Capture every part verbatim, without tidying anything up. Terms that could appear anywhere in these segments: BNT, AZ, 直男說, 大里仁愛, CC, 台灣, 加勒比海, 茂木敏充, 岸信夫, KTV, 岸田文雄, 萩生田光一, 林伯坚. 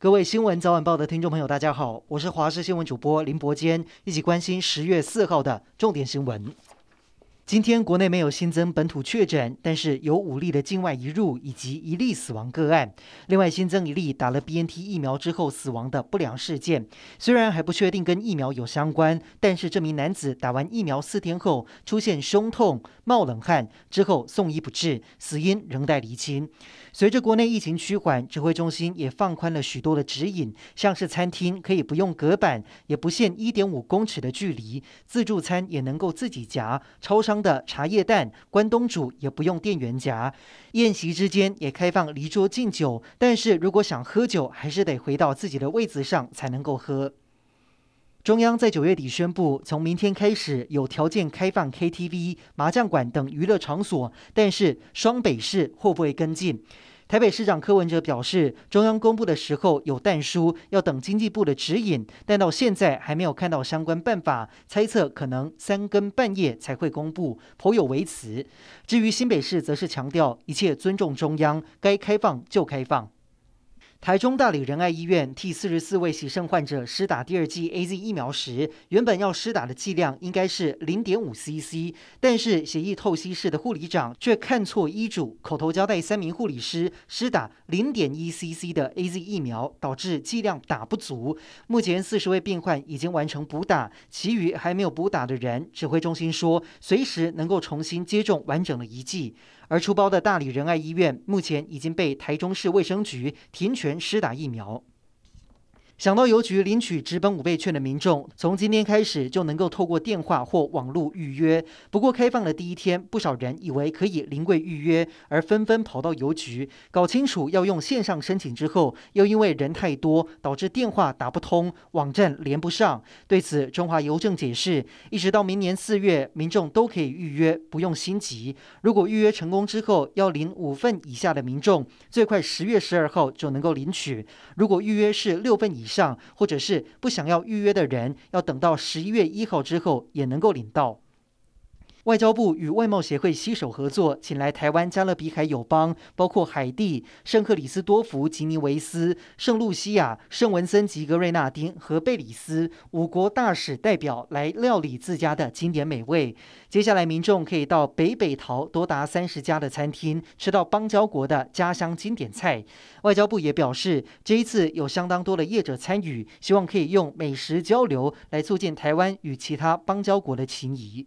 各位新闻早晚报的听众朋友，大家好，我是华视新闻主播林伯坚，一起关心十月四号的重点新闻。今天国内没有新增本土确诊，但是有五例的境外移入以及一例死亡个案。另外新增一例打了 B N T 疫苗之后死亡的不良事件，虽然还不确定跟疫苗有相关，但是这名男子打完疫苗四天后出现胸痛、冒冷汗，之后送医不治，死因仍待厘清。随着国内疫情趋缓，指挥中心也放宽了许多的指引，像是餐厅可以不用隔板，也不限 一点五公尺的距离，自助餐也能够自己夹，超商的茶叶蛋、关东煮也不用店员夹，宴席之间也开放离桌敬酒，但是如果想喝酒，还是得回到自己的位子上才能够喝。中央在九月底宣布，从明天开始有条件开放 K T V、麻将馆等娱乐场所，但是双北市会不会跟进？台北市长柯文哲表示，中央公布的时候有但书，要等经济部的指引，但到现在还没有看到相关办法，猜测可能三更半夜才会公布，颇有微词。至于新北市，则是强调一切尊重中央，该开放就开放。台中大里仁爱医院替四十四位洗肾患者施打第二剂 A Z 疫苗时，原本要施打的剂量应该是 零点五 C C， 但是血液透析室的护理长却看错医嘱，口头交代三名护理师施打 零点一 C C 的 A Z 疫苗，导致剂量打不足。目前四十位病患已经完成补打，其余还没有补打的人，指挥中心说随时能够重新接种完整的一剂。而出包的大里仁爱医院目前已经被台中市卫生局停权施打疫苗。想到邮局领取纸本五倍券的民众，从今天开始就能够透过电话或网络预约。不过开放的第一天，不少人以为可以临柜预约，而纷纷跑到邮局，搞清楚要用线上申请之后，又因为人太多，导致电话打不通，网站连不上。对此，中华邮政解释，一直到明年四月，民众都可以预约，不用心急。如果预约成功之后，要领五份以下的民众，最快十月十二号就能够领取。如果预约是六份以下，或者是不想要预约的人，要等到十一月一号之后也能够领到。外交部与外贸协会携手合作，请来台湾加勒比海友邦，包括海地、圣克里斯多福吉尼维斯、圣露西亚、圣文森及格瑞纳丁和贝里斯五国大使代表来料理自家的经典美味。接下来民众可以到北北桃多达三十家的餐厅吃到邦交国的家乡经典菜。外交部也表示，这一次有相当多的业者参与，希望可以用美食交流来促进台湾与其他邦交国的情谊。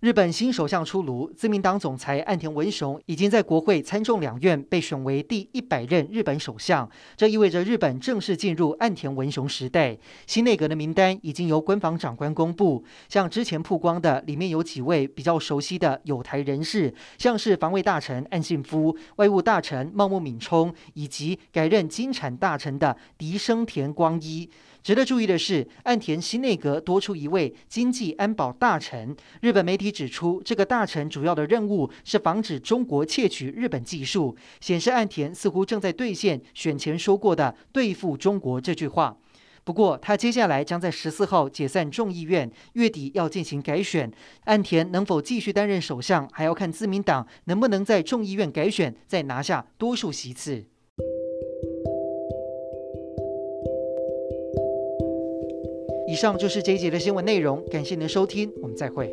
日本新首相出炉，自民党总裁岸田文雄已经在国会参众两院被选为第一百任日本首相，这意味着日本正式进入岸田文雄时代。新内阁的名单已经由官房长官公布，像之前曝光的，里面有几位比较熟悉的友台人士，像是防卫大臣岸信夫、外务大臣茂木敏充，以及改任经产大臣的萩生田光一。值得注意的是，岸田新内阁多出一位经济安保大臣。日本媒体指出，这个大臣主要的任务是防止中国窃取日本技术，显示岸田似乎正在兑现选前说过的“对付中国”这句话。不过，他接下来将在十四号解散众议院，月底要进行改选。岸田能否继续担任首相，还要看自民党能不能在众议院改选再拿下多数席次。以上就是这一节的新闻内容，感谢您的收听，我们再会。